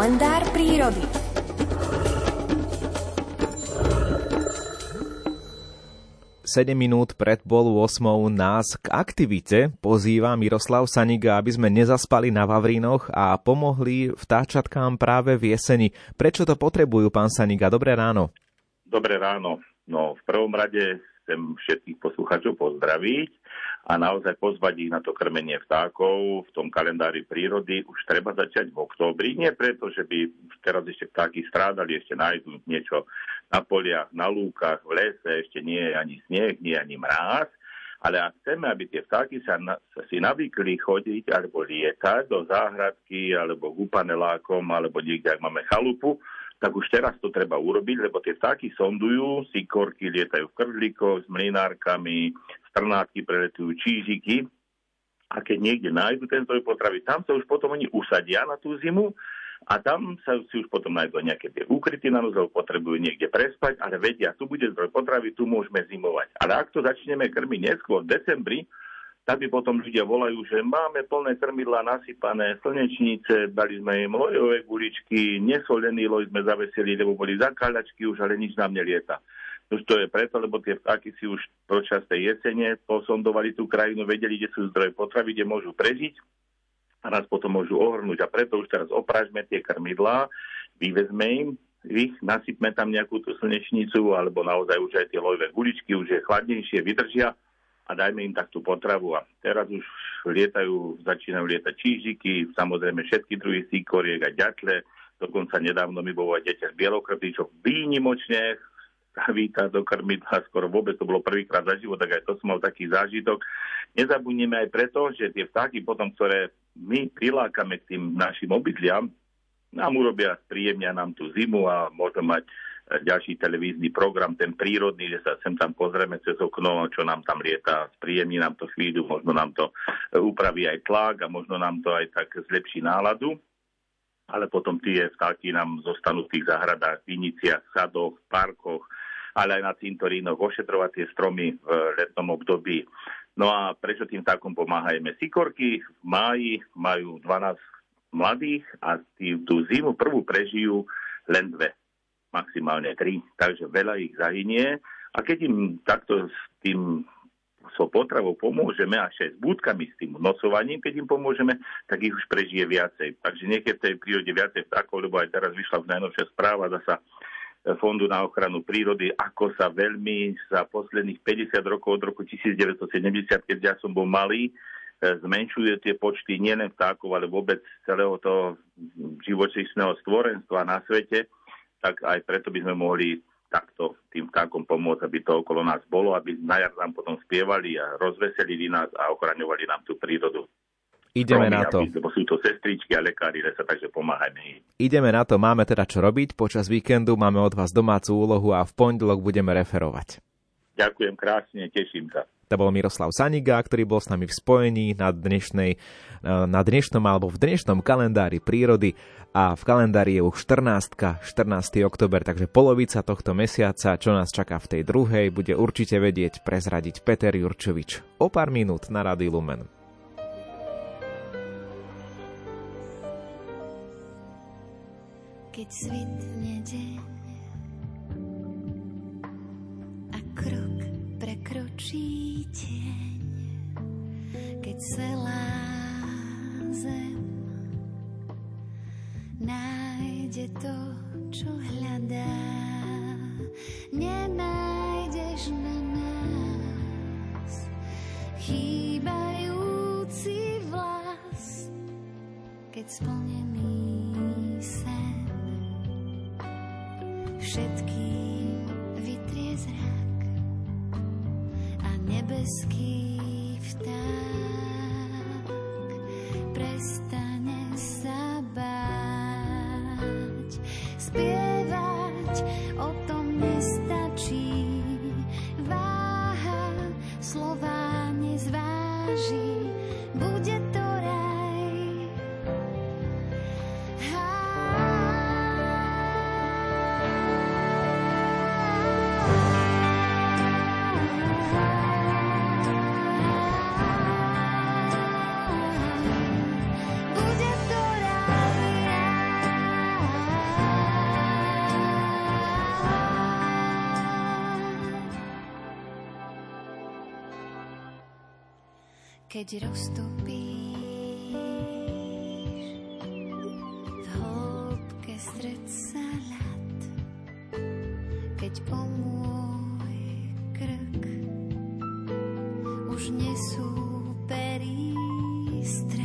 Kalendár prírody. Sedem minút pred pol 8 nás k aktivite pozýva Miroslav Saniga, aby sme nezaspali na Vavrínoch a pomohli vtáčatkám práve v jeseni. Prečo to potrebujú, pán Saniga? Dobré ráno. Dobré ráno. No, v prvom rade chcem všetkých poslucháčov pozdraviť a naozaj pozvať ich na to krmenie vtákov v tom kalendári prírody už treba začať v októbri. Nie preto, že by teraz ešte vtáky strádali, ešte nájdu niečo na poliach, na lúkach, v lese, ešte nie je ani sneh, nie je ani mráz, ale ak chceme, aby tie vtáky si navykli chodiť alebo lietať do záhradky, alebo k upanelákom, alebo niekde, ak máme chalupu, tak už teraz to treba urobiť, lebo tie vtáky sondujú, sikorky lietajú v krdlíkoch s mlynárkami, strnáky preletujú, čížiky a keď niekde nájdu ten zdroj potravy, tam sa už potom oni usadia na tú zimu a tam sa si už potom nájdu nejaké tie úkryty na noc, potrebujú niekde prespať, ale vedia, tu bude zdroj potravy, tu môžeme zimovať. Ale ak to začneme krmiť neskôr v decembri, tak by potom ľudia volajú, že máme plné krmidlá nasypané, slnečnice, dali sme im lojové guličky, nesolený loj sme zavesili, lebo boli zakáľačky už, ale nič nám nelieta. Už to je preto, lebo tie vtáky si už počas tej jesene posondovali tú krajinu, vedeli, kde sú zdroje potravy, kde môžu prežiť a nás potom môžu ohrnúť. A preto už teraz oprážme tie krmidlá, vyvezme im ich, nasypme tam nejakú tú slnečnicu, alebo naozaj už aj tie lojové guličky, už je chladnejšie, vydržia. A dajme im takú potravu. A teraz už začínajú lietať čížiky, samozrejme všetky druhy síkoriek a ďatle. Dokonca nedávno mi bolo aj deťa bielokrbý, čo výnimočne víta do krmidla. Skoro vôbec to bolo prvýkrát za život, tak aj to som mal taký zážitok. Nezabudnime aj preto, že tie vtáky potom, ktoré my prilákame k tým našim obydliam, nám urobia, spríjemnia nám tú zimu a môžeme mať ďalší televízny program, ten prírodný, že sa sem tam pozrieme cez okno, čo nám tam lieta, spríjemní nám to chvíľu, možno nám to upraví aj tlak a možno nám to aj tak zlepší náladu, ale potom tie vtáky nám zostanú v tých záhradách, viniciach, sadoch, parkoch, ale aj na cintorínoch, ošetrovať tie stromy v letnom období. No a prečo tým vtákom pomáhajme? Sikorky v máji majú 12 mladých a tú zimu prvú prežijú len dve. Maximálne 3, takže veľa ich zahynie a keď im takto s tým potravou pomôžeme, až aj s búdkami, s tým nosovaním, keď im pomôžeme, tak ich už prežije viacej. Takže niekedy v tej prírode viacej vtákov, lebo aj teraz vyšla najnovšia správa zasa Fondu na ochranu prírody, ako sa veľmi za posledných 50 rokov od roku 1970, keď ja som bol malý, zmenšuje tie počty nielen vtákov, ale vôbec celého toho živočíšneho stvorenstva na svete. Tak aj preto by sme mohli takto tým vtákom pomôcť, aby to okolo nás bolo, aby na jar nám potom spievali a rozveselili nás a ochraňovali nám tú prírodu. Ideme na to. Lebo sú to sestričky a lekári lesa, takže pomáhajme im. Ideme na to, máme teda čo robiť. Počas víkendu máme od vás domácu úlohu a v pondelok budeme referovať. Ďakujem krásne, teším sa. To bol Miroslav Saniga, ktorý bol s nami v spojení v dnešnom kalendári prírody a v kalendári je už 14. október, takže polovica tohto mesiaca, čo nás čaká v tej druhej, bude určite vedieť prezradiť Peter Jurčovič o pár minút na Rádiu Lumen. Keď svitne deň a krok prekročí tieň, keď celá zem nájde to, čo hľadá, nenájdeš na nás chýbajúci vlas, keď splnený sen všetkým vytrie zrak. Nebeský vták prestane sa báť, spievať o tom nestačí, váha, slová nezváži, bude to raj. keď roztopíš v hĺbke srdca ľad, keď pomôj krk už nesúperí strach.